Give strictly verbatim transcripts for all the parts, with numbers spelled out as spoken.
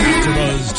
AfterBuzz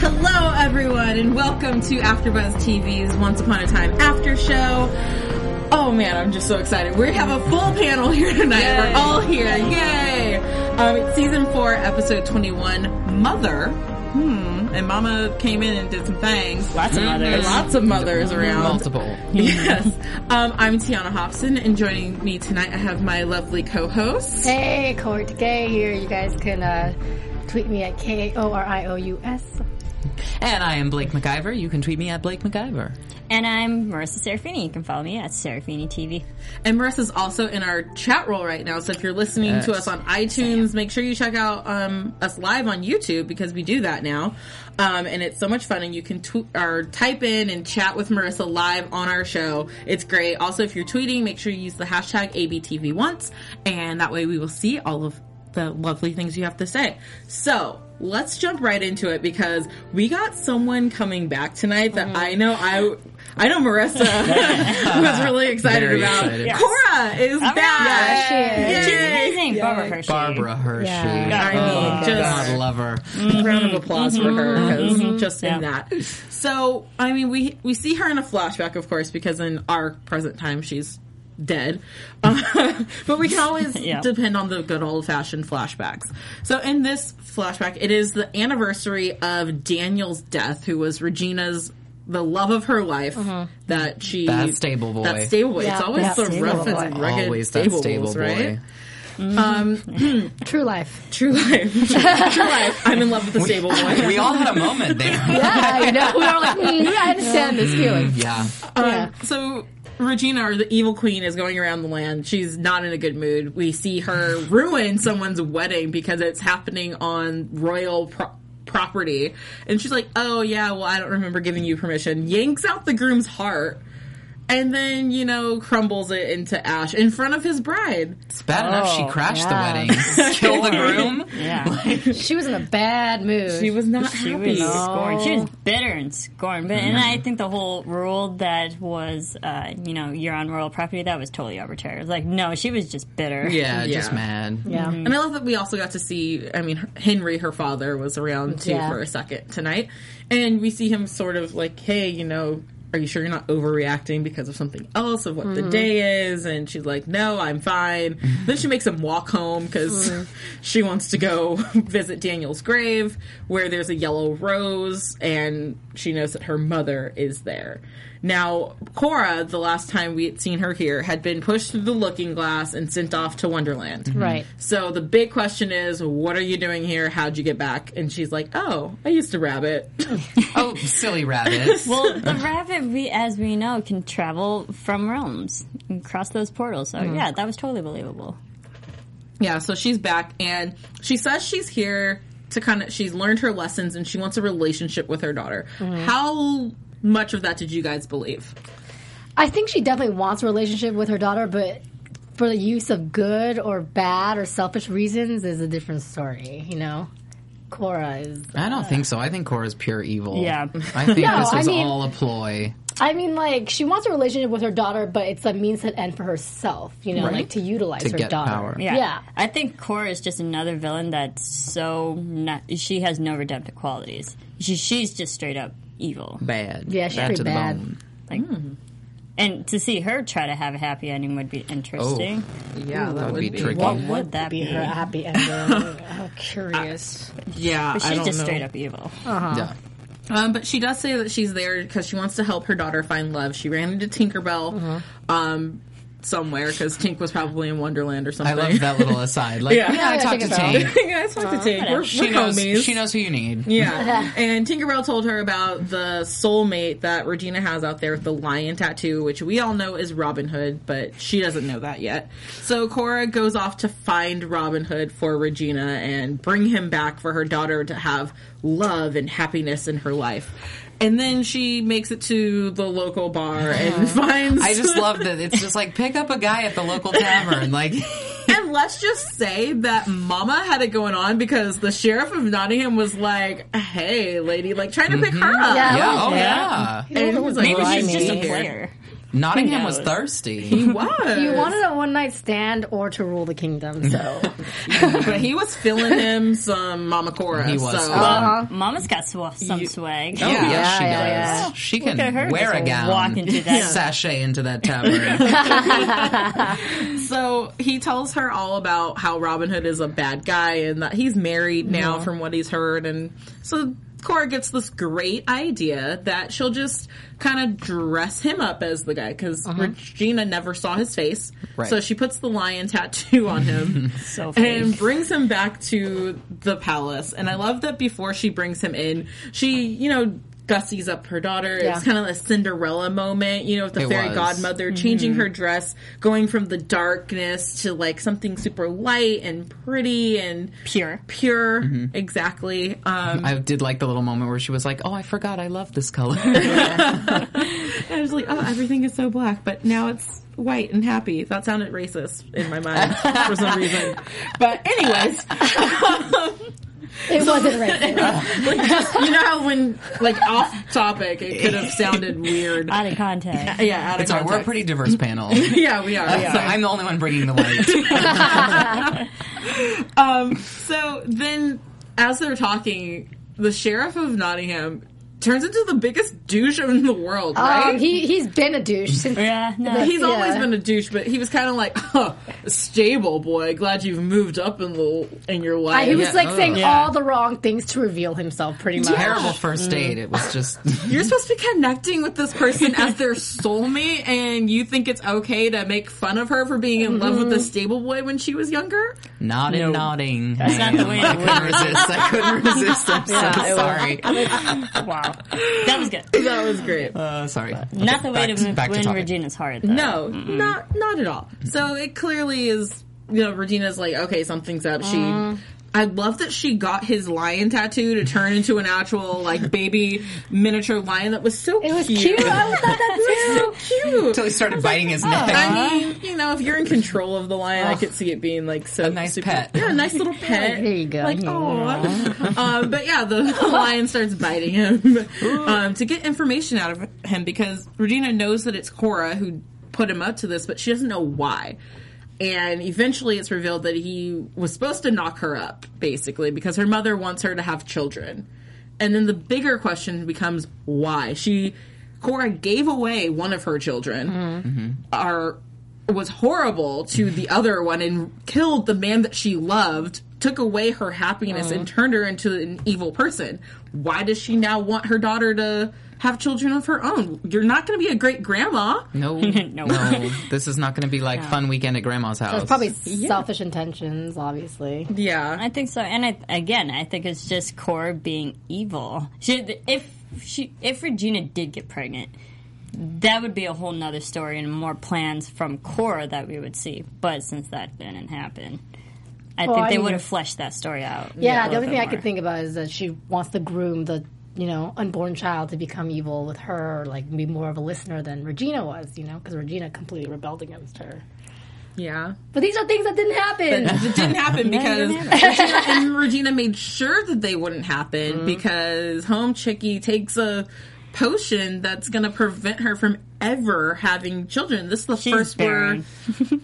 Hello, everyone, and welcome to AfterBuzz T V's Once Upon a Time After Show. Oh, man, I'm just so excited. We have a full panel here tonight. Yay. We're all here. Yay! Um, it's Season four, Episode twenty-one, Mother. Hmm. And Mama came in and did some things. Lots of mothers. There's lots of mothers around. Multiple. Yes. Um, I'm Tiana Hobson, and joining me tonight, I have my lovely co-host. Hey, Kort Gay here. You guys can uh, tweet me at K O R I O U S. And I am Blake McIver. You can tweet me at Blake McIver. And I'm Marissa Serafini. You can follow me at Serafini T V. And Marissa's also in our chat roll right now. So if you're listening yes. to us on iTunes, make sure you check out um, us live on YouTube, because we do that now. Um, and it's so much fun. And you can tw- or type in and chat with Marissa live on our show. It's great. Also, if you're tweeting, make sure you use the hashtag A B T V once. And that way we will see all of the lovely things you have to say. So let's jump right into it, because we got someone coming back tonight that mm. I know I I know Marissa was really excited Very about. Excited. Yes. Cora is I'm back. Yeah, she is. She's amazing. Yeah. Barbara Hershey. Barbara Hershey. Yeah. Oh, I mean, just God, love her. Mm-hmm. Round of applause mm-hmm. for her, because mm-hmm. just yeah. in that. So, I mean, we we see her in a flashback, of course, because in our present time, she's dead. Uh, but we can always yeah. depend on the good old-fashioned flashbacks. So in this flashback, it is the anniversary of Daniel's death, who was Regina's, the love of her life, uh-huh. that she... That stable boy. That stable boy. Yeah, it's always the rough and rugged always stable, stable boys, boy. Right? Mm. Um, true life. True life. True, true life. I'm in love with the stable boy. We all had a moment there. Yeah, you know. We were like, mm, yeah, I understand this feeling. Yeah. Um, yeah. So Regina, or the evil queen, is going around the land. She's not in a good mood. We see her ruin someone's wedding because it's happening on royal pro- property. And she's like, oh, yeah, well, I don't remember giving you permission. Yanks out the groom's heart. And then, you know, crumbles it into ash in front of his bride. It's bad oh, enough she crashed yeah. the wedding. Killed the groom. Yeah. Like, she was in a bad mood. She was not she happy. Was no. scorned. She was bitter and scorned. But, mm. And I think the whole rule that was, uh, you know, you're on royal property, that was totally arbitrary. It was like, no, she was just bitter. Yeah, yeah. just mad. Yeah. Mm-hmm. And I love that we also got to see, I mean, Henry, her father, was around, too, yeah. for a second tonight. And we see him sort of like, hey, you know, are you sure you're not overreacting because of something else, of what mm. the day is? And she's like, no, I'm fine. Then she makes him walk home because mm. she wants to go visit Daniel's grave, where there's a yellow rose, and she knows that her mother is there. Now, Cora, the last time we had seen her here, had been pushed through the looking glass and sent off to Wonderland. Right. So the big question is, what are you doing here? How'd you get back? And she's like, oh, I used to rabbit. Oh, silly rabbit. Well, the rabbit, we, as we know, can travel from realms and cross those portals. So, mm. yeah, that was totally believable. Yeah, so she's back, and she says she's here to kind of, she's learned her lessons, and she wants a relationship with her daughter. Mm. How much of that did you guys believe? I think she definitely wants a relationship with her daughter, but for the use of good or bad or selfish reasons is a different story, you know? Cora is... Uh, I don't think so. I think Cora's pure evil. Yeah. I think no, this was I mean, all a ploy. I mean, like, she wants a relationship with her daughter, but it's a means to an end for herself, you know, right? Like, to utilize to her get daughter. Power. Yeah. yeah. I think Cora is just another villain that's so... Not, she has no redemptive qualities. She, she's just straight up evil. Bad. Yeah, she's bad pretty to bad. The bone. Like, mm. And to see her try to have a happy ending would be interesting. Oh. Yeah, Ooh, that, that would be, be tricky. What would that be? Be her happy ending. I'm curious. Uh, yeah, but she's I don't just know. Straight up evil. Uh-huh. Yeah. Um, but she does say that she's there because she wants to help her daughter find love. She ran into Tinker Bell. Uh-huh. Um, somewhere because Tink was probably in Wonderland or something. I love that little aside. Like, yeah, yeah, I, I talked to Tink. yeah, I talked uh, to Tink. We're, she, we're knows, she knows who you need. Yeah. And Tinkerbell told her about the soulmate that Regina has out there with the lion tattoo, which we all know is Robin Hood, but she doesn't know that yet. So Cora goes off to find Robin Hood for Regina and bring him back for her daughter to have love and happiness in her life. And then she makes it to the local bar and finds... I just love that. It's just like, pick up a guy at the local tavern. Like... And let's just say that Mama had it going on because the Sheriff of Nottingham was like, hey, lady, like, trying to pick mm-hmm. her up. Yeah. yeah. Oh, yeah. yeah. And it was like, maybe she's just a player. Nottingham was thirsty. He was. He wanted a one-night stand or to rule the kingdom, so. But he was filling him some Mama Cora. He was. So. Uh-huh. Mama's got some swag. You, oh, yeah, yeah she yeah, does. Yeah. She can her, wear a gown. Walk into that. Sashay into that tavern. So he tells her all about how Robin Hood is a bad guy and that he's married now yeah. from what he's heard. And so... Cora gets this great idea that she'll just kind of dress him up as the guy because uh-huh. Regina never saw his face. Right. So she puts the lion tattoo on him so and brings him back to the palace. And I love that before she brings him in, she, you know, gussies up her daughter. Yeah. It's kind of a Cinderella moment, you know, with the it fairy was. godmother changing mm-hmm. her dress, going from the darkness to like something super light and pretty and pure. Pure, mm-hmm. exactly. Um, I did like the little moment where she was like, "Oh, I forgot, I love this color." And I was like, "Oh, everything is so black, but now it's white and happy." That sounded racist in my mind for some reason. But anyways. Um, It so, wasn't racist. Like just, you know how when, like, off topic, it could have sounded weird. Out of context. Yeah, yeah out of it's context. Our, we're a pretty diverse panel. yeah, we are. Uh, we so are. I'm the only one bringing the light. um, so then, as they're talking, the Sheriff of Nottingham turns into the biggest douche in the world, right? Um, he, he's been a douche since... Yeah, no, he's yeah. always been a douche, but he was kind of like, huh, stable boy, glad you've moved up in the in your life. Uh, he was, yeah. like, oh. saying yeah. all the wrong things to reveal himself, pretty much. Terrible first date. Mm. It was just... You're supposed to be connecting with this person as their soulmate, and you think it's okay to make fun of her for being in mm-hmm. love with a stable boy when she was younger? Nodding, no. nodding. That's not the way I couldn't resist. I couldn't resist. I'm yeah, so sorry. Was, wow. That was good. That was great. Uh, sorry. Okay, not the way back, to back win to Regina's heart, though. No, mm-mm. not not at all. So it clearly is, you know, Regina's like, okay, something's up. Uh, she... I love that she got his lion tattoo to turn into an actual, like, baby miniature lion that was so cute. It was cute. cute. I thought that too. It was so cute. Until he started biting like, his oh. neck. I mean, you know, if you're in control of the lion, oh. I could see it being, like, so... A nice super, pet. Yeah, a nice little pet. Like, there you go. Like, oh. um, but, yeah, the, the lion starts biting him um, to get information out of him because Regina knows that it's Cora who put him up to this, but she doesn't know why. And eventually it's revealed that he was supposed to knock her up, basically, because her mother wants her to have children. And then the bigger question becomes why. She, Cora gave away one of her children, mm-hmm. or was horrible to the other one and killed the man that she loved, took away her happiness, mm-hmm. and turned her into an evil person. Why does she now want her daughter to... have children of her own? You're not going to be a great grandma. No. no. no. This is not going to be like no. fun weekend at grandma's house. There's probably yeah. selfish intentions, obviously. Yeah. I think so. And I, again, I think it's just Cora being evil. She, if she, if Regina did get pregnant, that would be a whole nother story and more plans from Cora that we would see. But since that didn't happen... I well, think I they mean, would have fleshed that story out. Yeah, the only thing more. I could think about is that she wants to groom the you know, unborn child to become evil with her, like, be more of a listener than Regina was, you know, because Regina completely rebelled against her. Yeah. But these are things that didn't happen. But it didn't happen because yeah, didn't happen. Regina, and Regina made sure that they wouldn't happen mm-hmm. because Home Chickie takes a potion that's going to prevent her from ever having children. This is the She's first we're,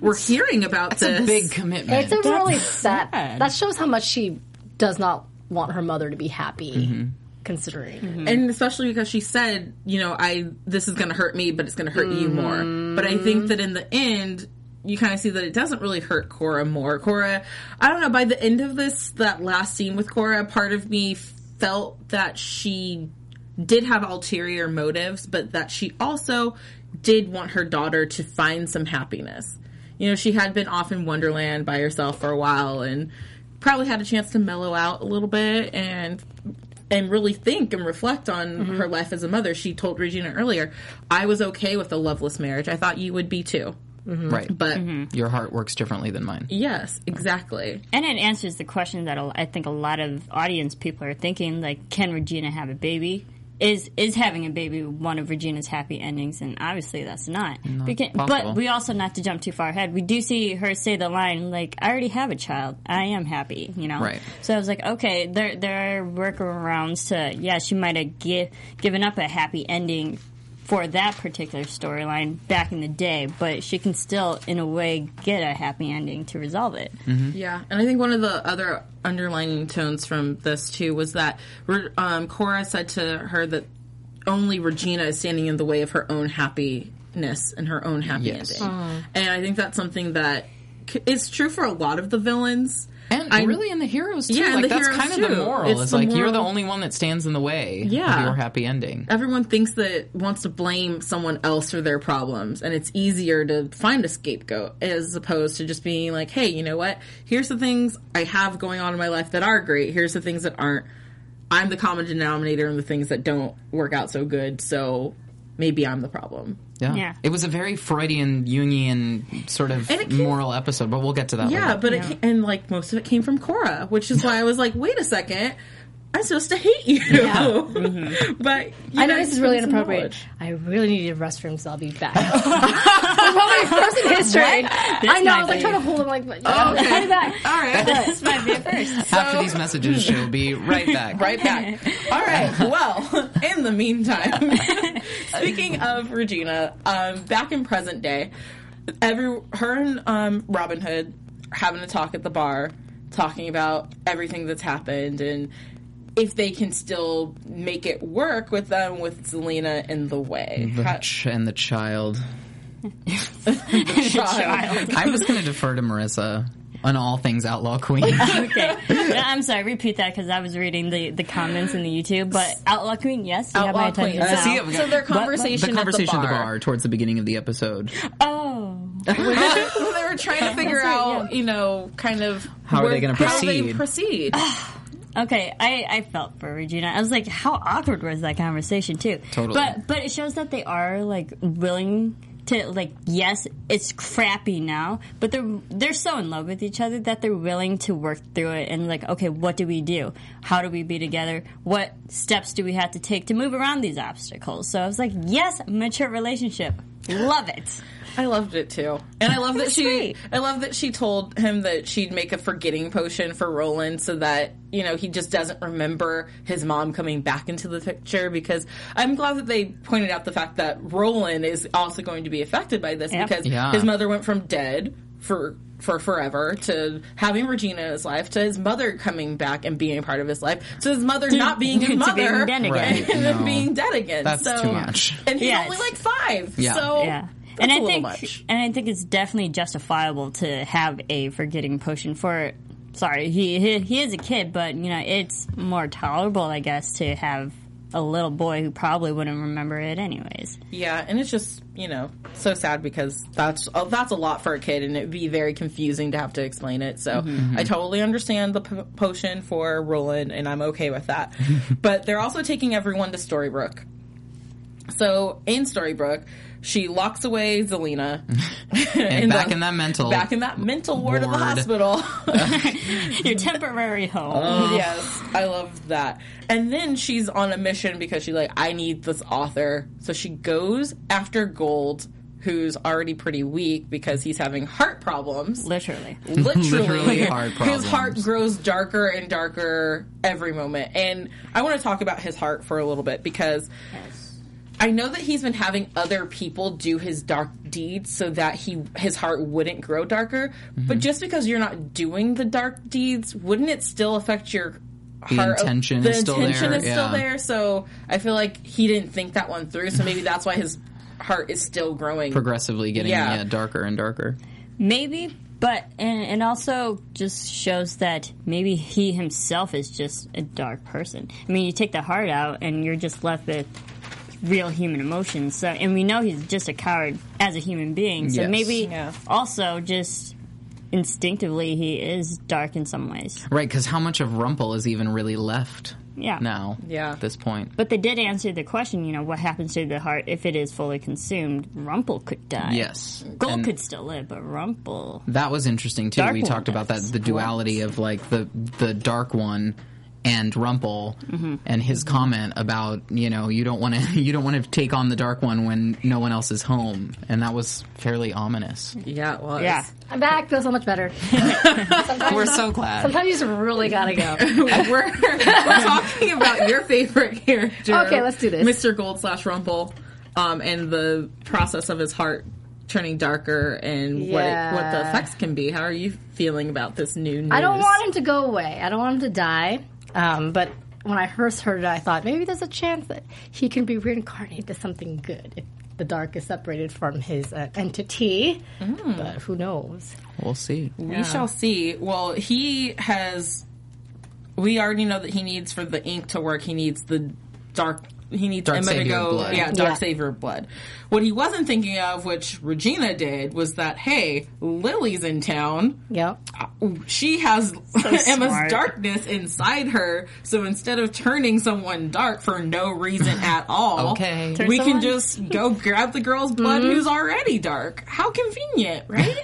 we're hearing about that's this. It's a big commitment. It's a that's really sad. sad. That shows how much she does not want her mother to be happy. Mm-hmm. Considering mm-hmm. and especially because she said, you know, I this is going to hurt me, but it's going to hurt mm-hmm. you more. But I think that in the end, you kind of see that it doesn't really hurt Cora more. Cora, I don't know. By the end of this, that last scene with Cora, part of me felt that she did have ulterior motives, but that she also did want her daughter to find some happiness. You know, she had been off in Wonderland by herself for a while and probably had a chance to mellow out a little bit and and really think and reflect on mm-hmm. her life as a mother. She told Regina earlier, I was okay with a loveless marriage. I thought you would be too. Mm-hmm. Right. But mm-hmm. your heart works differently than mine. Yes, exactly. And it answers the question that I think a lot of audience people are thinking, like, can Regina have a baby? Is is having a baby one of Regina's happy endings? And obviously that's not. not we can, but we also, not to jump too far ahead, we do see her say the line, like, I already have a child. I am happy, you know? Right. So I was like, okay, there, there are workarounds to, yeah, she might have gi- given up a happy ending for that particular storyline back in the day, but she can still, in a way, get a happy ending to resolve it. Mm-hmm. Yeah, and I think one of the other underlining tones from this, too, was that um, Cora said to her that only Regina is standing in the way of her own happiness and her own happy yes. ending. Aww. And I think that's something that is true for a lot of the villains. And I'm, really in the heroes, too. Yeah, like, that's kind of too. the moral. It's, it's the like, moral. You're the only one that stands in the way yeah. of your happy ending. Everyone thinks that wants to blame someone else for their problems, and it's easier to find a scapegoat as opposed to just being like, hey, you know what? Here's the things I have going on in my life that are great. Here's the things that aren't. I'm the common denominator in the things that don't work out so good, so maybe I'm the problem. Yeah. yeah. It was a very Freudian, Jungian sort of came, moral episode, but we'll get to that yeah, later. But yeah, but it and like most of it came from Cora, which is why I was like, wait a second, I'm supposed to hate you. Yeah. Mm-hmm. But you I know, know this is really inappropriate. I really need to restroom, so I'll be back. Probably first in history. I know, I was like trying to hold him like, but yeah, oh, okay. I'll be back. All right. This might be a first. So. After these messages, she'll be right back. Right back. All right. Well, in the meantime, speaking of Regina, um, back in present day, every her and um, Robin Hood are having a talk at the bar, talking about everything that's happened and if they can still make it work with them, with Zelena in the way. The ch- and the child. the child. I was going to defer to Marissa on all things Outlaw Queen. Okay. No, I'm sorry, repeat that because I was reading the, the comments in the YouTube. But Outlaw Queen, yes, you Outlaw have my attention. Uh, see, so their conversation, the conversation at, the at the bar towards the beginning of the episode. Oh. They were trying to figure right, out, yeah. you know, kind of how where, are they going to proceed? How they proceed. Okay, I, I felt for Regina. I was like, how awkward was that conversation, too? Totally. But but it shows that they are, like, willing to, like, yes, it's crappy now, but they're they're so in love with each other that they're willing to work through it and, like, okay, what do we do? How do we be together? What steps do we have to take to move around these obstacles? So I was like, yes, mature relationship. Love it. I loved it too, and I love that she. Sweet. I love that she told him that she'd make a forgetting potion for Roland, so that you know he just doesn't remember his mom coming back into the picture. Because I'm glad that they pointed out the fact that Roland is also going to be affected by this yep. because yeah. his mother went from dead for for forever to having Regina in his life to his mother coming back and being a part of his life to his mother to, not being his mother being dead again. Right. and no. then being dead again. That's so, too much, and he's yes. only like five. Yeah. So. Yeah. That's and I think, much. and I think it's definitely justifiable to have a forgetting potion for. Sorry, he, he he is a kid, but you know it's more tolerable, I guess, to have a little boy who probably wouldn't remember it anyways. Yeah, and it's just you know so sad because that's oh, that's a lot for a kid, and it'd be very confusing to have to explain it. So mm-hmm. I totally understand the p- potion for Roland, and I'm okay with that. But they're also taking everyone to Storybrooke. So in Storybrooke. She locks away Zelena. and in back the, in that mental... Back in that mental ward, ward. of the hospital. Your temporary home. Oh. Yes. I love that. And then she's on a mission because she's like, I need this author. So she goes after Gold, who's already pretty weak because he's having heart problems. Literally. Literally. Literally heart problems. His heart grows darker and darker every moment. And I want to talk about his heart for a little bit because... Yes. I know that he's been having other people do his dark deeds so that he his heart wouldn't grow darker. Mm-hmm. But just because you're not doing the dark deeds, wouldn't it still affect your the heart? Intention the is intention still there. is yeah. still there. So I feel like he didn't think that one through. So maybe that's why his heart is still growing. Progressively getting yeah. Yeah, darker and darker. Maybe. But, and, and also just shows that maybe he himself is just a dark person. I mean, you take the heart out and you're just left with real human emotions. So, and we know he's just a coward as a human being. So yes. maybe yeah. also just instinctively he is dark in some ways. Right, because how much of Rumple is even really left yeah. now yeah. at this point? But they did answer the question, you know, what happens to the heart if it is fully consumed? Rumple could die. Yes. Gold and could still live, but Rumple... That was interesting, too. Dark we talked about that, the duality of, like, the the dark one and Rumple, mm-hmm. and his mm-hmm. comment about, you know, you don't want to you don't want to take on the dark one when no one else is home, and that was fairly ominous. Yeah, it was. Yeah. I'm back. Feels so much better. We're so glad. Sometimes you just really gotta go. we're, we're talking about your favorite character. Okay, let's do this. Mister Gold slash Rumple, um, and the process of his heart turning darker and yeah. what it, what the effects can be. How are you feeling about this new news? I don't want him to go away. I don't want him to die. Um, but when I first heard it, I thought maybe there's a chance that he can be reincarnated to something good if the dark is separated from his uh, entity. Mm. But who knows? We'll see. Yeah. We shall see. Well, he has... We already know that he needs, for the ink to work, he needs the dark... He needs dark Emma to go... Blood. Yeah, dark yeah. savior blood. What he wasn't thinking of, which Regina did, was that, hey, Lily's in town. Yep. She has so Emma's smart. darkness inside her, so instead of turning someone dark for no reason at all, okay. we Turn can someone? just go grab the girl's blood mm-hmm. who's already dark. How convenient, right?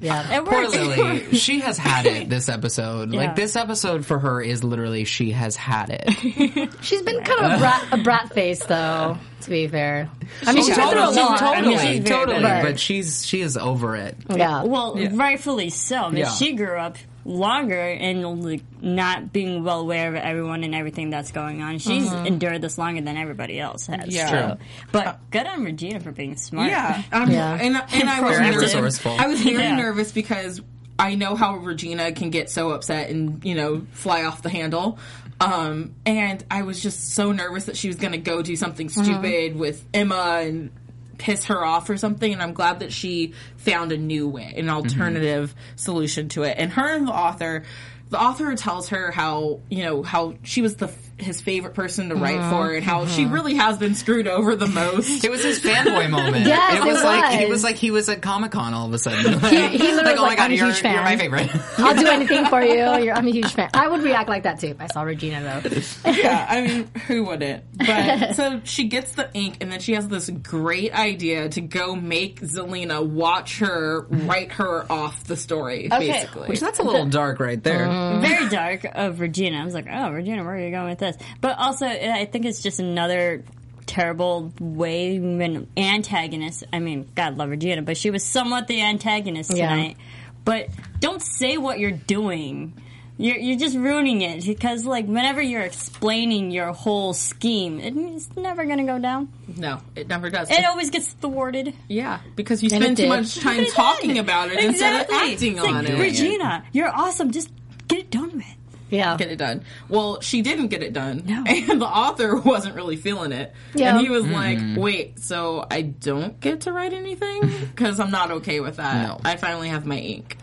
Yeah, it works. Poor Lily. She has had it this episode. Yeah. Like, this episode for her is literally she has had it. She's been kind of a brat, a brat face, though, to be fair. I mean, she's been through a lot. Totally, I mean, totally. But, but she's she is over it. Yeah. Well, yeah. rightfully so. I mean, yeah. she grew up longer and, like, not being well aware of everyone and everything that's going on. She's mm-hmm. endured this longer than everybody else has. Yeah. So. But uh, good on Regina for being smart. Yeah. Um, yeah. And, and I was nervous. Resourceful. I was very yeah. nervous because I know how Regina can get so upset and, you know, fly off the handle. Um, and I was just so nervous that she was going to go do something stupid mm-hmm. with Emma and piss her off or something, and I'm glad that she found a new way, an alternative mm-hmm. solution to it. And her and the author, the author tells her how, you know, how she was the his favorite person to write mm-hmm. for, and how mm-hmm. she really has been screwed over the most. It was his fanboy moment. Yes, it was, it was like he was like he was at Comic-Con all of a sudden. Like, he, he like, oh my like, god, you're, you're my favorite. I'll do anything for you. You're, I'm a huge fan. I would react like that too if I saw Regina though. Yeah, I mean, who wouldn't? But so she gets the ink, and then she has this great idea to go make Zelena watch her write her off the story, okay. basically. Which that's a little dark right there. Mm. Very dark of Regina. I was like, oh, Regina, where are you going with this? But also, I think it's just another terrible way when antagonists, I mean, God love Regina, but she was somewhat the antagonist tonight. Yeah. But don't say what you're doing. You're, you're just ruining it because, like, whenever you're explaining your whole scheme, it's never going to go down. No, it never does. It always gets thwarted. Yeah, because you and spend too much time talking about it exactly. instead of acting it's on like, it. Regina, you're awesome. Just get it done with it. Yeah. Get it done. Well, she didn't get it done. No. And the author wasn't really feeling it. Yeah. And he was mm. like, wait, so I don't get to write anything? Because I'm not okay with that. No. I finally have my ink.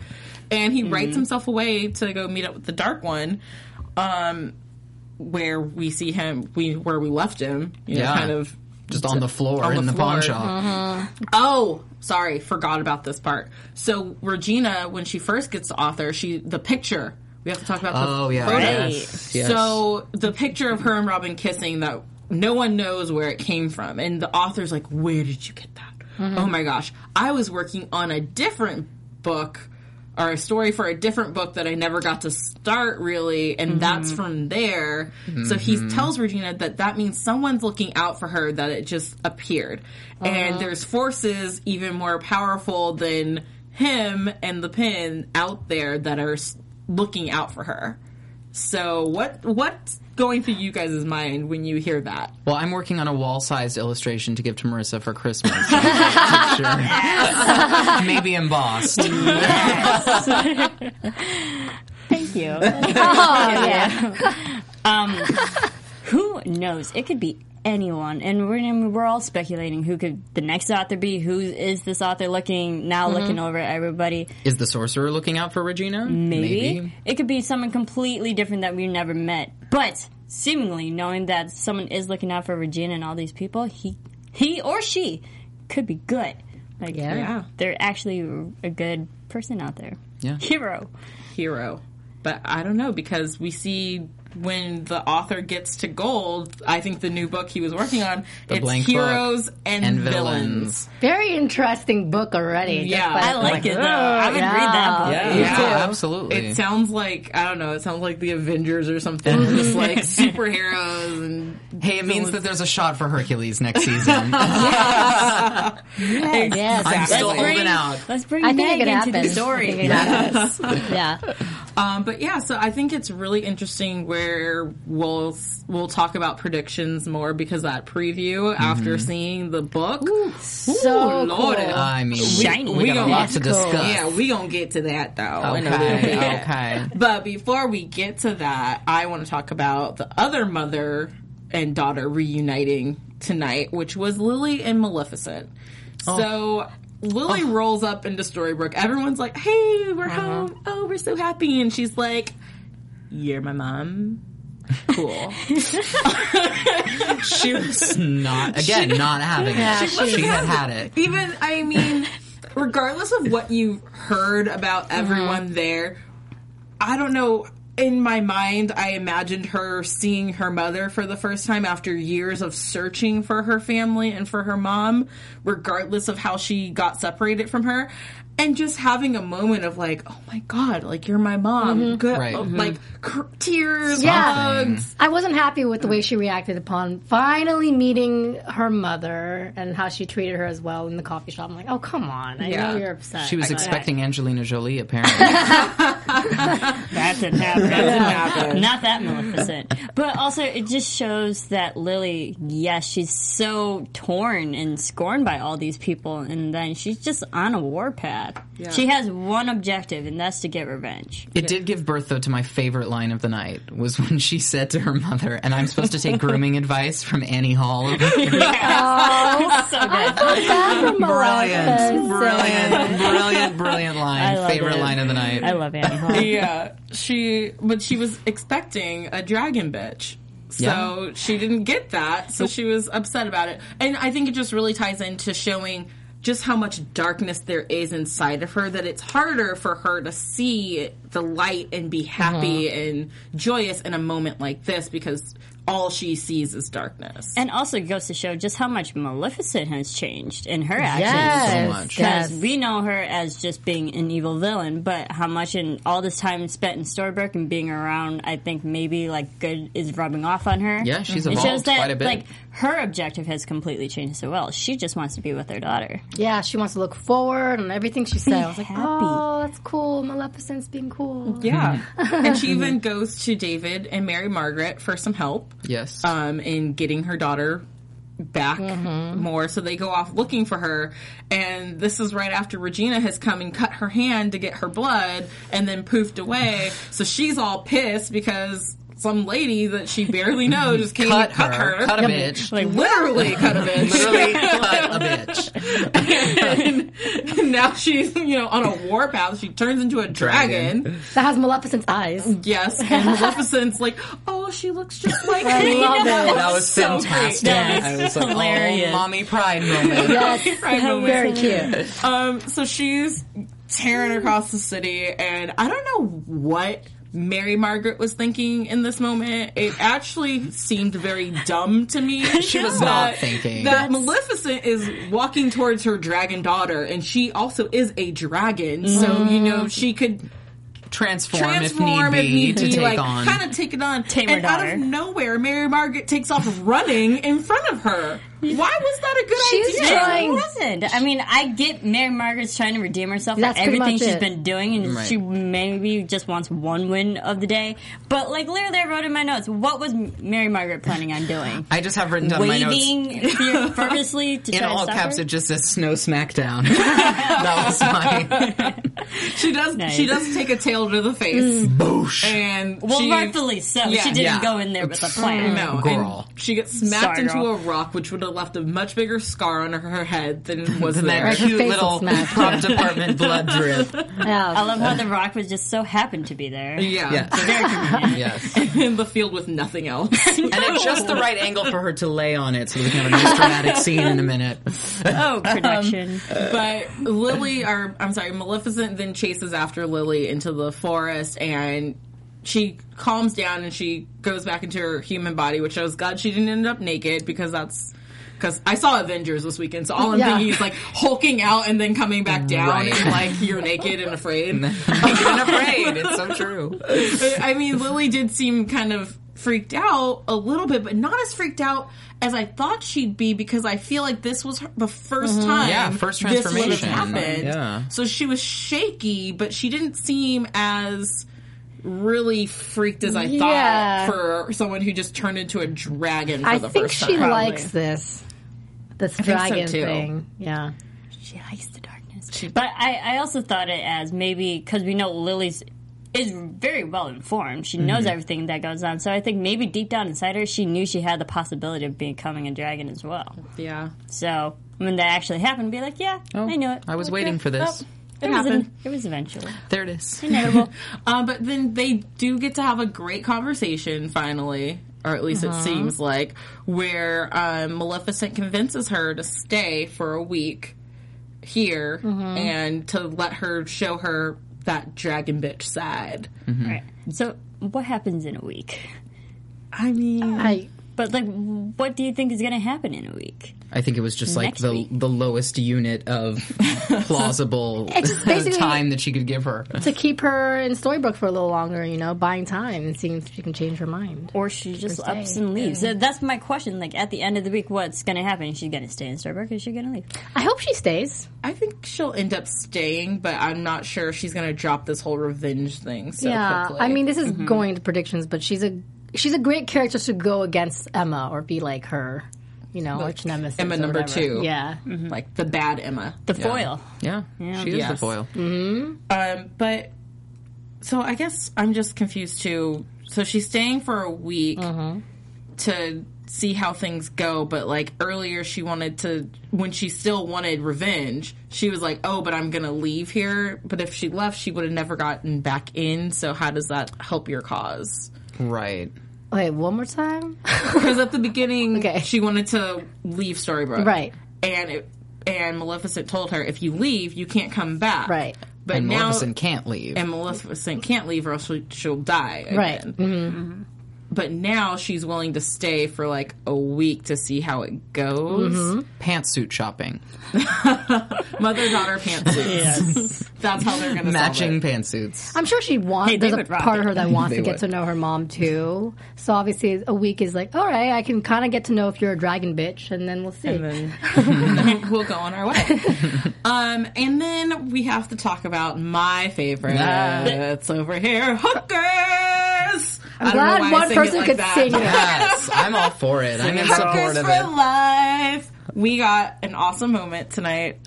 And he mm. writes himself away to go meet up with the Dark One, um, where we see him, we where we left him. You yeah. know, kind of. Just on the floor on the in the floor. pawn shop. Mm-hmm. Oh, sorry. Forgot about this part. So Regina, when she first gets the author, she the picture... We have to talk about the oh, yeah. photo. Yes. Yes. So the picture of her and Robin kissing that no one knows where it came from. And the author's like, where did you get that? Mm-hmm. Oh my gosh. I was working on a different book or a story for a different book that I never got to start really. And mm-hmm. that's from there. Mm-hmm. So he tells Regina that that means someone's looking out for her, that it just appeared. Uh-huh. And there's forces even more powerful than him and the pen out there that are... looking out for her. So what what's going through you guys' mind when you hear that? Well, I'm working on a wall-sized illustration to give to Marissa for Christmas. I'm not sure. Yes. Maybe embossed. Yes. Thank you. Oh, yeah. um, who knows? It could be anyone, and we're, I mean, we're all speculating who could the next author be. Who is this author looking now mm-hmm. looking over at everybody? Is the sorcerer looking out for Regina? Maybe. Maybe it could be someone completely different that we've never met. But seemingly, knowing that someone is looking out for Regina and all these people, he he or she could be good. Like yeah, yeah. they're actually a good person out there. Yeah, hero, hero. But I don't know, because we see when the author gets to Gold, I think the new book he was working on, the it's Heroes and, and Villains. Villains. Very interesting book already. Yeah, I like, like it, though. I would yeah. read that book. Yeah, yeah. yeah, absolutely. It sounds like, I don't know, it sounds like the Avengers or something. Just like superheroes. And hey, it means villains. That there's a shot for Hercules next season. yes. yes. yes. I'm still let's holding bring, out. Let's bring I Meg think into the story. Yes. yeah. Um, but yeah, so I think it's really interesting where we'll we'll talk about predictions more, because that preview mm-hmm. after seeing the book, ooh, so ooh, Lord, cool. I mean, shiny. We, we got a lot to discuss. Cool. Yeah, we gonna get to that though. Okay, okay. But before we get to that, I want to talk about the other mother and daughter reuniting tonight, which was Lily and Maleficent. Oh. So. Lily oh. rolls up into Storybrooke. Everyone's like, hey, we're uh-huh. home. Oh, we're so happy. And she's like, you're my mom. Cool. She was not, again, she, not having yeah, it. She, she had had it. Even, I mean, regardless of what you've heard about everyone mm-hmm. there, I don't know. In my mind, I imagined her seeing her mother for the first time after years of searching for her family and for her mom, regardless of how she got separated from her. And just having a moment of like, oh my God, like you're my mom. Mm-hmm. Good, right. mm-hmm. Like cr- tears, yeah. hugs. I wasn't happy with the way she reacted upon finally meeting her mother and how she treated her as well in the coffee shop. I'm like, oh, come on. I yeah. know you're upset. She was I expecting know. Angelina Jolie, apparently. That didn't happen. That didn't happen. Not that Maleficent. But also, it just shows that Lily, yes, she's so torn and scorned by all these people, and then she's just on a warpath. Yeah. She has one objective, and that's to get revenge. It did give birth, though, to my favorite line of the night, was when she said to her mother, and I'm supposed to take grooming advice from Annie Hall. Yes. Oh, so good. Brilliant. Brilliant, brilliant, brilliant, brilliant line. Favorite it. line of the night. I love Annie Hall. Yeah. She, but she was expecting a dragon bitch. So yeah. she didn't get that, so she was upset about it. And I think it just really ties into showing just how much darkness there is inside of her, that it's harder for her to see the light and be happy mm-hmm. and joyous in a moment like this, because all she sees is darkness. And also goes to show just how much Maleficent has changed in her actions. Yes, so much. Because yes. we know her as just being an evil villain, but how much in all this time spent in Storybrooke and being around, I think maybe like good is rubbing off on her. Yeah, she's mm-hmm. evolved it shows that, quite a bit. Like, her objective has completely changed so well. She just wants to be with her daughter. Yeah, she wants to look forward and everything she said. I was like, happy. Oh, that's cool. Maleficent's being cool. Yeah. And she even goes to David and Mary Margaret for some help. Yes. Um, in getting her daughter back mm-hmm. more. So they go off looking for her. And this is right after Regina has come and cut her hand to get her blood and then poofed away. So she's all pissed because some lady that she barely knows just came cut, cut her. her. Cut a yep. bitch. Like, literally cut a bitch. Literally cut a bitch. And now she's, you know, on a warpath. She turns into a dragon. dragon. That has Maleficent's eyes. Yes. And Maleficent's like, oh, she looks just like I me. Love that, was that was so fantastic. Yes. I was like, hilarious. Oh, mommy pride moment. Yes. Pride moment. Very cute. Um, so she's tearing across the city, and I don't know what Mary Margaret was thinking in this moment. It actually seemed very dumb to me. She was not thinking that Maleficent is walking towards her dragon daughter, and she also is a dragon, mm. so you know she could transform, transform if need be, if need to be, take like, on kind of take it on. Tame her daughter. And out of nowhere, Mary Margaret takes off running in front of her. Why was that a good she's idea? Trying, it wasn't. I mean, I get Mary Margaret's trying to redeem herself for everything she's it. been doing, and right. she maybe just wants one win of the day. But, like, literally I wrote in my notes, what was Mary Margaret planning on doing? I just have written down Waving my notes. Waving purposely to in try all to stop caps, her? It just says Snow Smackdown. That was mine. She does nice. She does take a tail to the face. Mm. Boosh. And well, she, rightfully so. Yeah, she didn't yeah. go in there with a plan. No. Girl. And she gets smacked Sorry, into girl. a rock, which would have left a much bigger scar on her head than was than there. That cute little prop department blood drip. Oh, I love how the rock was just so happened to be there. Yeah. Yes. So very convenient. Yes. In the field with nothing else. No. And at just the right angle for her to lay on it so we can have a nice dramatic scene in a minute. Oh, production. Um, but Lily, or I'm sorry, Maleficent then chases after Lily into the forest, and she calms down and she goes back into her human body, which I was glad she didn't end up naked, because that's... Because I saw Avengers this weekend, so all I'm yeah. thinking is, like, hulking out and then coming back down right. and, like, you're naked and afraid. Naked and afraid. It's so true. I mean, Lily did seem kind of freaked out a little bit, but not as freaked out as I thought she'd be, because I feel like this was her, the first mm-hmm. time yeah, first transformation. This would have happened. Yeah. So she was shaky, but she didn't seem as... really freaked as I yeah. thought for someone who just turned into a dragon for I the first time. I think she probably. likes this. This I dragon so thing. Yeah. She likes the darkness. She, but I, I also thought it as maybe, because we know Lily's is very well informed. She knows mm-hmm. everything that goes on. So I think maybe deep down inside her, she knew she had the possibility of becoming a dragon as well. Yeah. So when that actually happened, be like, yeah, oh, I knew it. I was okay. waiting for this. Oh. It, it happened. Was an, it was eventually. There it is. Inevitable. uh, but then they do get to have a great conversation, finally. Or at least uh-huh. it seems like. Where um, Maleficent convinces her to stay for a week here. Uh-huh. And to let her show her that dragon bitch side. Mm-hmm. Right. So, what happens in a week? I mean... I... But, like, what do you think is going to happen in a week? I think it was just, Next like, the week. the lowest unit of plausible time that she could give her. To keep her in Storybrooke for a little longer, you know, buying time and seeing if she can change her mind. Or she just ups and leaves. Yeah. So that's my question. Like, at the end of the week, what's going to happen? Is she going to stay in Storybrooke or is she going to leave? I hope she stays. I think she'll end up staying, but I'm not sure if she's going to drop this whole revenge thing so yeah, quickly. I mean, this is mm-hmm. going to predictions, but she's a... She's a great character to go against Emma or be like her, you know, like arch nemesis. Emma number two. Yeah. Mm-hmm. Like the bad Emma. The yeah. foil. Yeah. yeah. She yes. is the foil. Mm-hmm. Um, but, so I guess I'm just confused too. So she's staying for a week mm-hmm. to see how things go, but like earlier she wanted to, when she still wanted revenge, she was like, oh, but I'm going to leave here. But if she left, she would have never gotten back in. So how does that help your cause? Right. Wait, one more time? Because at the beginning, okay. she wanted to leave Storybrooke. Right. And it, and Maleficent told her, if you leave, you can't come back. Right. But and now, Maleficent can't leave. And Maleficent can't leave or else she, she'll die again. Right. Mm-hmm. Mm-hmm. But now she's willing to stay for, like, a week to see how it goes. Mm-hmm. Pantsuit shopping. Mother-daughter pantsuits. Yes. That's how they're going to Matching pantsuits. I'm sure she wants... Hey, there's a part of her that wants to get would. to know her mom, too. So, obviously, a week is like, all right, I can kind of get to know if you're a dragon bitch, and then we'll see. And then we'll go on our way. Um, and then we have to talk about my favorite. That's uh, over here. Hookers! I'm glad one person like could that. sing it. Yes, I'm all for it. I'm in support of it. Life. We got an awesome moment tonight.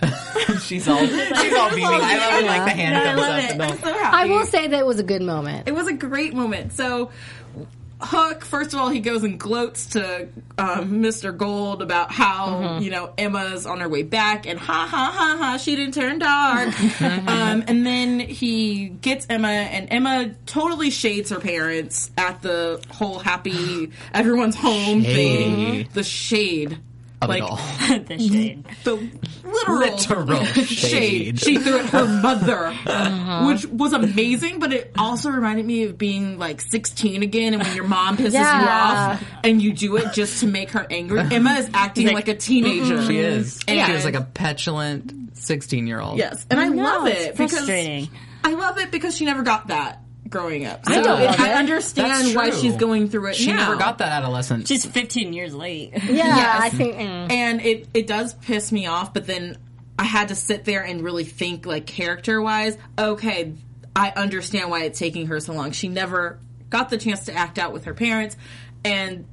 she's all, she's all beaming. I love like the hand no, comes up. I'm so happy. I will say that it was a good moment. It was a great moment. So, Hook, first of all, he goes and gloats to um, Mister Gold about how, mm-hmm. you know, Emma's on her way back and ha, ha, ha, ha, she didn't turn dark. um, and then he gets Emma, and Emma totally shades her parents at the whole happy everyone's home shade. thing. The shade. Of like, it all. the shade. The literal, literal shade. shade she threw at her mother, uh-huh. which was amazing, but it also reminded me of being like sixteen again, and when your mom pisses yeah. you off and you do it just to make her angry. Emma is acting like, like a teenager. She is. And yeah. she is like a petulant sixteen-year-old. Yes. And I, I know, love it. It's frustrating. I love it because she never got that. growing up. So I, know, I understand why she's going through it. She now. never got that adolescence. She's fifteen years late. Yeah, yes. I think. Mm. And it, it does piss me off, but then I had to sit there and really think, like, character-wise, okay, I understand why it's taking her so long. She never got the chance to act out with her parents, and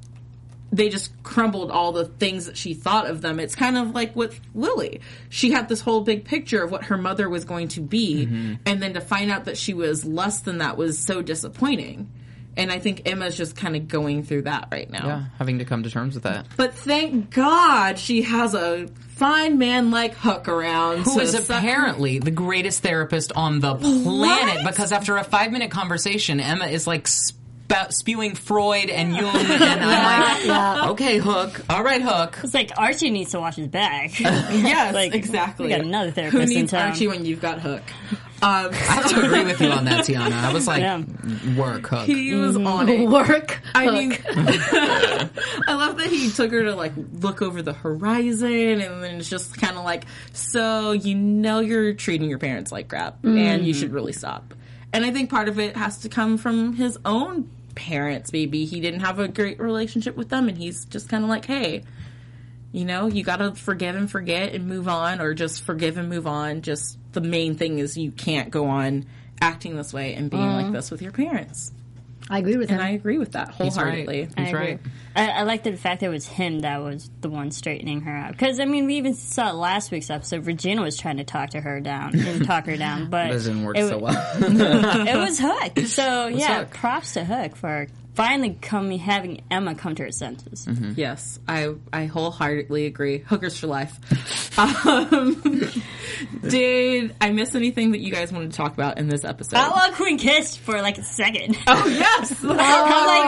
they just crumbled all the things that she thought of them. It's kind of like with Lily. She had this whole big picture of what her mother was going to be, mm-hmm. and then to find out that she was less than that was so disappointing. And I think Emma's just kind of going through that right now. Yeah, having to come to terms with that. But thank God she has a fine man like Hook around. Who so is apparently the greatest therapist on the planet. What? Because after a five-minute conversation, Emma is like about spewing Freud and Jung, and I'm like, yeah. okay, Hook. All right, Hook. It's like Archie needs to wash his back. Yes, like, exactly. We got another therapist. Who needs in town. Archie when you've got Hook? Um, I have to agree with you on that, Tiana. I was like, yeah. work, Hook. He was on it. Work, I Hook. mean, I love that he took her to, like, look over the horizon, and then it's just kind of like, so you know you're treating your parents like crap, mm. and you should really stop. And I think part of it has to come from his own parents. Maybe he didn't have a great relationship with them, and he's just kind of like, hey, you know, you gotta forgive and forget and move on, or just forgive and move on. Just the main thing is you can't go on acting this way and being mm. like this with your parents. I agree with and him. And I agree with that wholeheartedly. He's right. He's I, right. I, I like the fact that it was him that was the one straightening her out. Because, I mean, we even saw it last week's episode. Regina was trying to talk to her down and talk her down. But it doesn't work it, so well. It was Hook. So, was yeah, Hook. Props to Hook for finally coming, having Emma come to her senses. Mm-hmm. Yes, I I wholeheartedly agree. Hookers for life. Um, did I miss anything that you guys wanted to talk about in this episode? Outlaw Queen kissed for like a second. Oh yes, like, oh,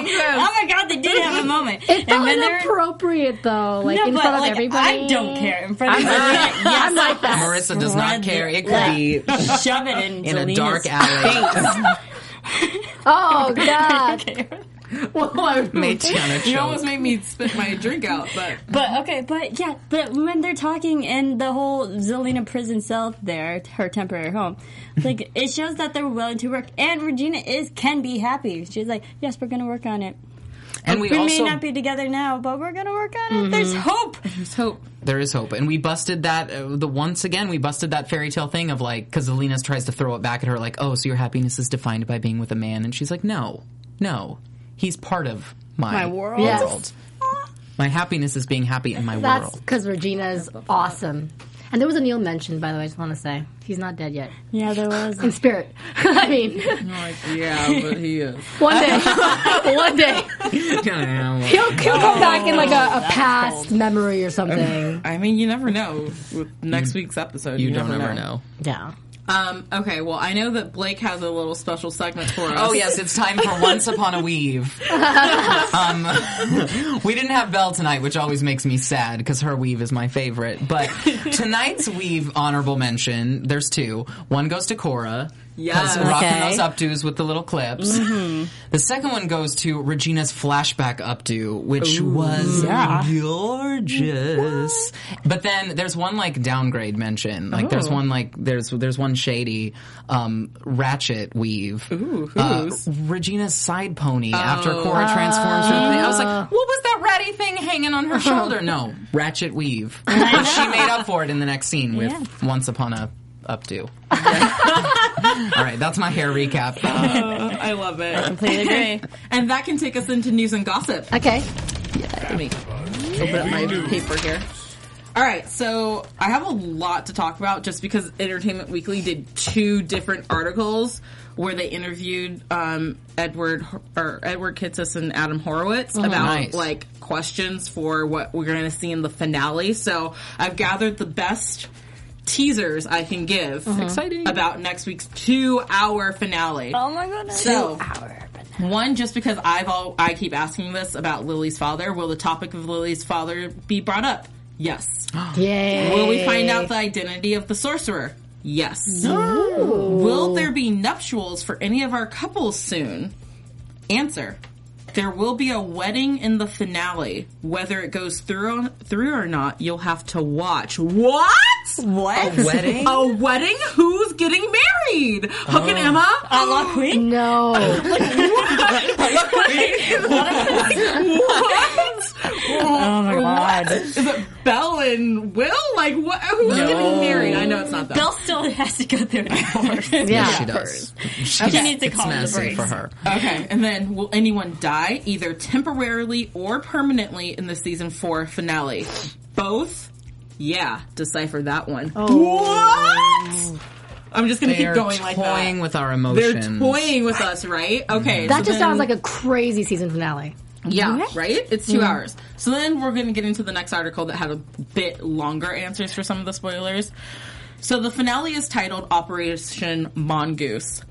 like, yes. Oh my god, they did have a moment. It felt inappropriate though, like no, in front like, of everybody. I don't care in front of everybody. Yes, I'm like that. Marissa does not care. It could like, be shove it in, in a dark alley. Oh god. Well, I made Tiana you almost made me spit my drink out, but but okay, but yeah, but when they're talking in the whole Zelena prison cell there, her temporary home, like it shows that they're willing to work, and Regina is can be happy. She's like, yes, we're gonna work on it, and we, we also, may not be together now, but we're gonna work on it. Mm-hmm. There's hope. There's hope. There is hope, and we busted that. Uh, the once again, we busted that fairy tale thing of like, because Zelena tries to throw it back at her, like, oh, so your happiness is defined by being with a man, and she's like, no, no. He's part of my, my world. Yes. My happiness is being happy in my That's world. That's because Regina is awesome. And there was a Neil mentioned, by the way, I just want to say. He's not dead yet. Yeah, there was. In spirit. I mean. Like, yeah, but he is. One day. One day. He'll, he'll come back in like a, a past cold. memory or something. I mean, you never know. With next week's episode, you, you don't ever know. know. Yeah. Um, okay, well, I know that Blake has a little special segment for us. Oh, yes, it's time for Once Upon a Weave. Um, we didn't have Belle tonight, which always makes me sad, because her weave is my favorite. But tonight's weave honorable mention, there's two. One goes to Cora. Yes. Okay. Rocking those updos with the little clips. Mm-hmm. The second one goes to Regina's flashback updo, which Ooh, was yeah. gorgeous. What? But then there's one like downgrade mention. Like oh. there's one like there's there's one shady um, ratchet weave. Ooh, who's? Uh, Regina's side pony oh. after Cora transforms her. Uh, I was like, what was that ratty thing hanging on her shoulder? No, ratchet weave. She made up for it in the next scene with yeah. Once Upon a Updo. All right, that's my hair recap. Uh, I love it. I completely agree. And that can take us into news and gossip. Okay. Yeah, let me open up my paper here. All right, so I have a lot to talk about just because Entertainment Weekly did two different articles where they interviewed um, Edward or Edward Kitsis and Adam Horowitz oh, about nice. like questions for what we're going to see in the finale. So I've gathered the best teasers I can give mm-hmm. exciting about next week's two-hour finale. Oh my goodness! So, two-hour finale. One, just because I've all I keep asking this about Lily's father. Will the topic of Lily's father be brought up? Yes. Yay! Will we find out the identity of the sorcerer? Yes. Ooh. Will there be nuptials for any of our couples soon? Answer: there will be a wedding in the finale. Whether it goes through through or not, you'll have to watch. What? What? A wedding? A wedding? Who's getting married? Hook oh. and Emma? Outlaw Queen? No. Like, what? Outlaw Queen? What? Oh, my God. What? Is it Belle and Will? Like, what? Who's no. getting married? I know it's not them. Belle still has to go through the divorce. yeah. yeah, she does. She, okay. she needs to call the breaks. For her. Okay, and then will anyone die, either temporarily or permanently, in the season four finale? Both? Yeah, decipher that one. Oh. What? I'm just going to keep going like that. They're toying with our emotions. They're toying with us, right? Okay. That so just then, sounds like a crazy season finale. Yeah, what? Right? It's two mm. hours. So then we're going to get into the next article that had a bit longer answers for some of the spoilers. So the finale is titled Operation Mongoose.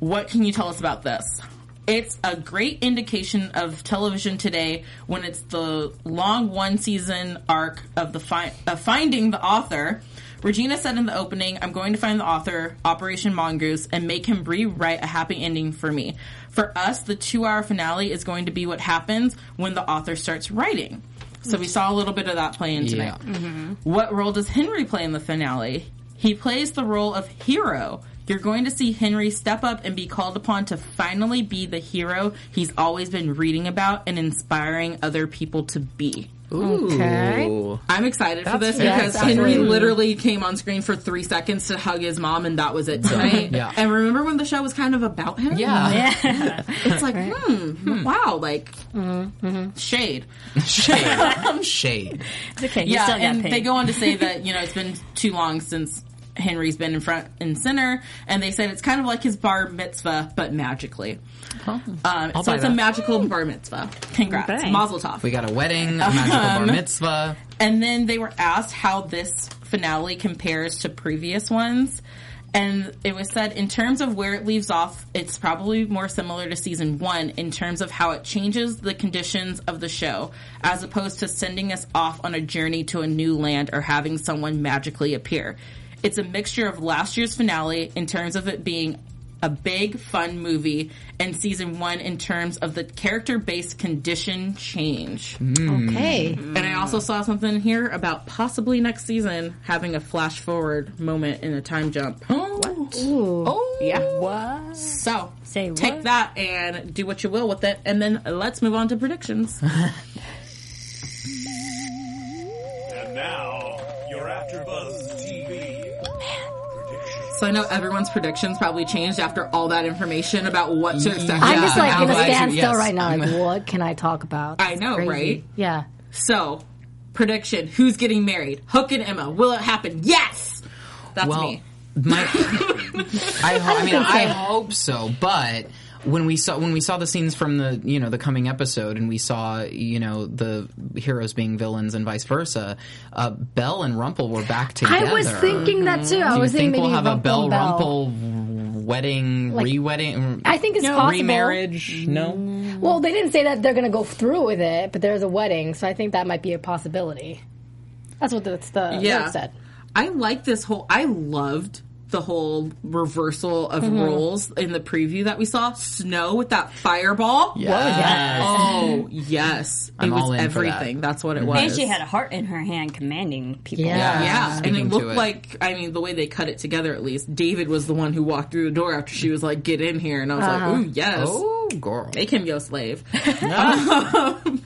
What can you tell us about this? It's a great indication of television today when it's the long one-season arc of the fi- of finding the author. Regina said in the opening, I'm going to find the author, Operation Mongoose, and make him rewrite a happy ending for me. For us, the two-hour finale is going to be what happens when the author starts writing. So we saw a little bit of that play in tonight. Yeah. Mm-hmm. What role does Henry play in the finale? He plays the role of hero. You're going to see Henry step up and be called upon to finally be the hero he's always been reading about and inspiring other people to be. Ooh. Okay. I'm excited That's for this because exciting. Henry literally came on screen for three seconds to hug his mom, and that was it tonight. yeah. And remember when the show was kind of about him? Yeah. yeah. It's like, right. hmm, hmm, wow, like, mm-hmm. shade. Shade. shade. It's okay. You yeah, still and they go on to say that, you know, it's been too long since Henry's been in front and center, and they said it's kind of like his bar mitzvah, but magically. Huh. Um, so it's that. a magical bar mitzvah. Congrats. Thanks. Mazel tov. We got a wedding, a magical um, bar mitzvah. And then they were asked how this finale compares to previous ones, and it was said in terms of where it leaves off, it's probably more similar to season one in terms of how it changes the conditions of the show, as opposed to sending us off on a journey to a new land or having someone magically appear. It's a mixture of last year's finale in terms of it being a big, fun movie, and season one in terms of the character-based condition change. Mm. Okay. And I also saw something here about possibly next season having a flash-forward moment in a time jump. Oh. What? Ooh. Oh. Yeah. What? So, Say what? take that and do what you will with it, and then let's move on to predictions. And now, you're AfterBuzz T V. So I know everyone's predictions probably changed after all that information about what to expect. I'm yeah, just like in a standstill yes. right now. Like, what can I talk about? That's I know, crazy. right? Yeah. So, prediction: who's getting married? Hook and Emma. Will it happen? Yes. That's well, me. My, I, ho- I mean, I hope so, but. When we saw when we saw the scenes from the you know the coming episode, and we saw you know the heroes being villains and vice versa, uh, Belle and Rumple were back together. I was thinking that too. I Do you was think thinking we'll maybe have Rumple a Belle Rumple wedding, like, re-wedding? I think it's no, possible. Remarriage? No. Well, they didn't say that they're going to go through with it, but there's a wedding, so I think that might be a possibility. That's what the word yeah. said. I like this whole. I loved. The whole reversal of mm-hmm. roles in the preview that we saw. Snow with that fireball. Yes. Oh, yes. I'm it was all in everything. For that. That's what it was. And she had a heart in her hand commanding people. Yeah. yeah. yeah. And it looked it. like, I mean, the way they cut it together at least, David was the one who walked through the door after she was like, get in here. And I was uh-huh. like, ooh, yes. Oh, girl. Make him your slave. No. um,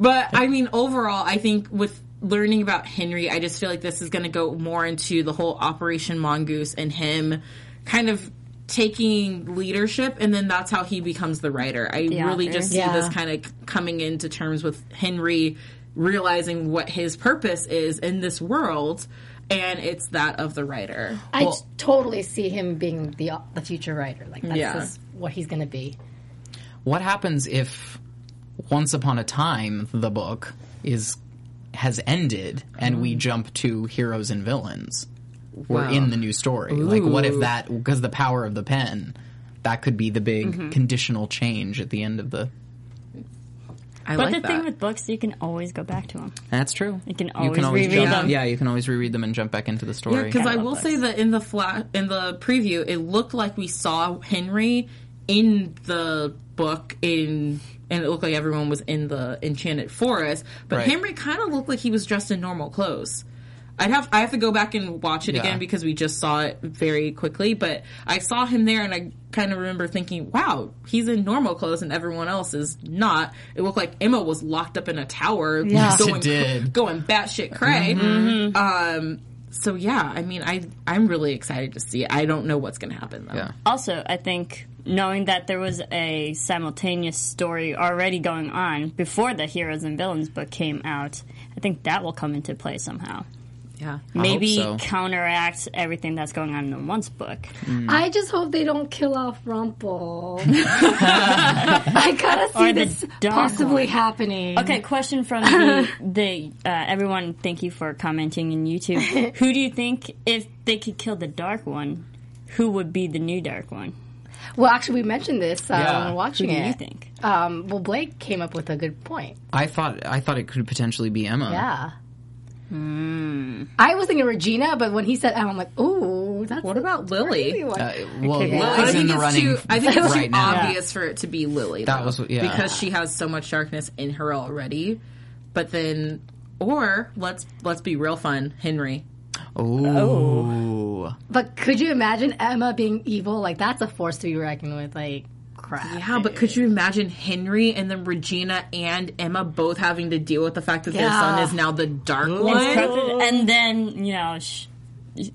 but, I mean, overall, I think with learning about Henry, I just feel like this is going to go more into the whole Operation Mongoose and him kind of taking leadership, and then that's how he becomes the writer. I the really author. just yeah. see this kind of coming into terms with Henry realizing what his purpose is in this world, and it's that of the writer. I well, totally see him being the the future writer. Like, that's yeah. just what he's going to be. What happens if Once Upon a Time, the book, is has ended, and we jump to Heroes and Villains? We're wow. in the new story. Ooh. Like, what if that, because the power of the pen, that could be the big mm-hmm. conditional change at the end of the... I but like the that. thing with books, you can always go back to them. That's true. You can always, you can always reread jump, them. Yeah, you can always reread them and jump back into the story. Because yeah, I, I will books. say that in the fla- in the preview, it looked like we saw Henry in the book in... And it looked like everyone was in the Enchanted Forest. But right. Henry kind of looked like he was dressed in normal clothes. I'd have I have to go back and watch it yeah. again because we just saw it very quickly. But I saw him there, and I kind of remember thinking, wow, he's in normal clothes and everyone else is not. It looked like Emma was locked up in a tower yeah. going, yes, did. going batshit cray. Mm-hmm. Um, so, yeah, I mean, I, I'm really excited to see it. I don't know what's going to happen, though. Yeah. Also, I think... knowing that there was a simultaneous story already going on before the Heroes and Villains book came out, I think that will come into play somehow. Yeah. Maybe so. Counteract everything that's going on in the Once book. Mm. I just hope they don't kill off Rumple. I gotta see or this possibly one. happening. Okay, question from the, the uh, everyone, thank you for commenting on YouTube. Who do you think, if they could kill the Dark One, who would be the new Dark One? Well, actually, we mentioned this uh, yeah. when we were watching it. What do you think? Um, well, Blake came up with a good point. I thought I thought it could potentially be Emma. Yeah. Mm. I was thinking Regina, but when he said Emma, I'm like, ooh, that's what about Lily? Uh, well, Lily's yeah. in the running too, I think it's right too now. obvious yeah. for it to be Lily. Though, that was yeah. because she has so much darkness in her already. But then, or let's let's be real fun, Henry. Ooh. Oh, but could you imagine Emma being evil? Like, that's a force to be reckoned with. Like, crap. Yeah, but could you imagine Henry and then Regina and Emma both having to deal with the fact that yeah. their son is now the Dark One? And then, you know, sh-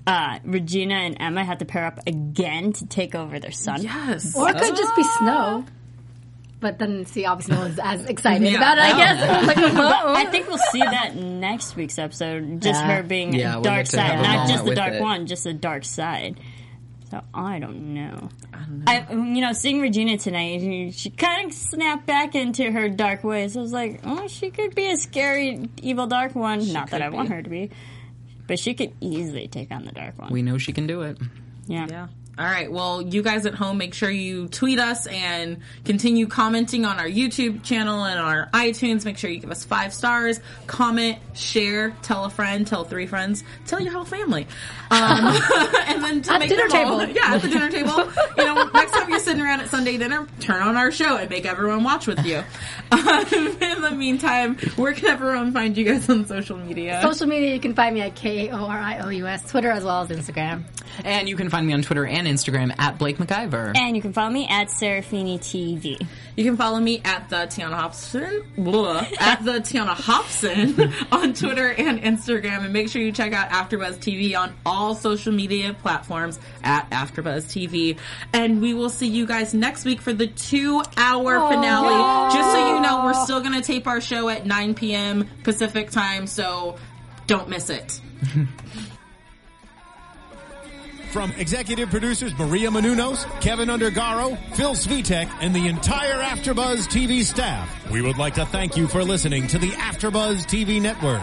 uh, Regina and Emma had to pair up again to take over their son. Yes. Or it could just be Snow. But then, see, obviously no one's as excited yeah. about it, I guess. Like, oh. I think we'll see that next week's episode. Just yeah. her being yeah, dark we'll side. Not just the dark it. one, just the dark side. So, I don't know. I don't know. I, you know, seeing Regina tonight, she, she kind of snapped back into her dark ways. I was like, oh, she could be a scary, evil dark one. She Not that I be. want her to be. But she could easily take on the dark one. We know she can do it. Yeah. Yeah. All right, well, you guys at home, make sure you tweet us and continue commenting on our YouTube channel and on our iTunes. Make sure you give us five stars, comment, share, tell a friend, tell three friends, tell your whole family. Um, and then to at make dinner them all, table. Yeah, at the dinner table. You know, next time you're sitting around at Sunday dinner, turn on our show and make everyone watch with you. Um, in the meantime, where can everyone find you guys on social media? Social media, you can find me at K O R I O U S, Twitter as well as Instagram. And you can find me on Twitter and Instagram at Blake McIver. And you can follow me at Serafini T V. You can follow me at the Tiana Hobson. Blah, at the Tiana Hobson on Twitter and Instagram. And make sure you check out AfterBuzz T V on all social media platforms at AfterBuzz T V. And we will see you guys next week for the two-hour Aww. finale. Just so you know, we're still going to tape our show at nine p.m. Pacific time, so don't miss it. From executive producers Maria Menounos, Kevin Undergaro, Phil Svitek, and the entire AfterBuzz T V staff, we would like to thank you for listening to the AfterBuzz T V network.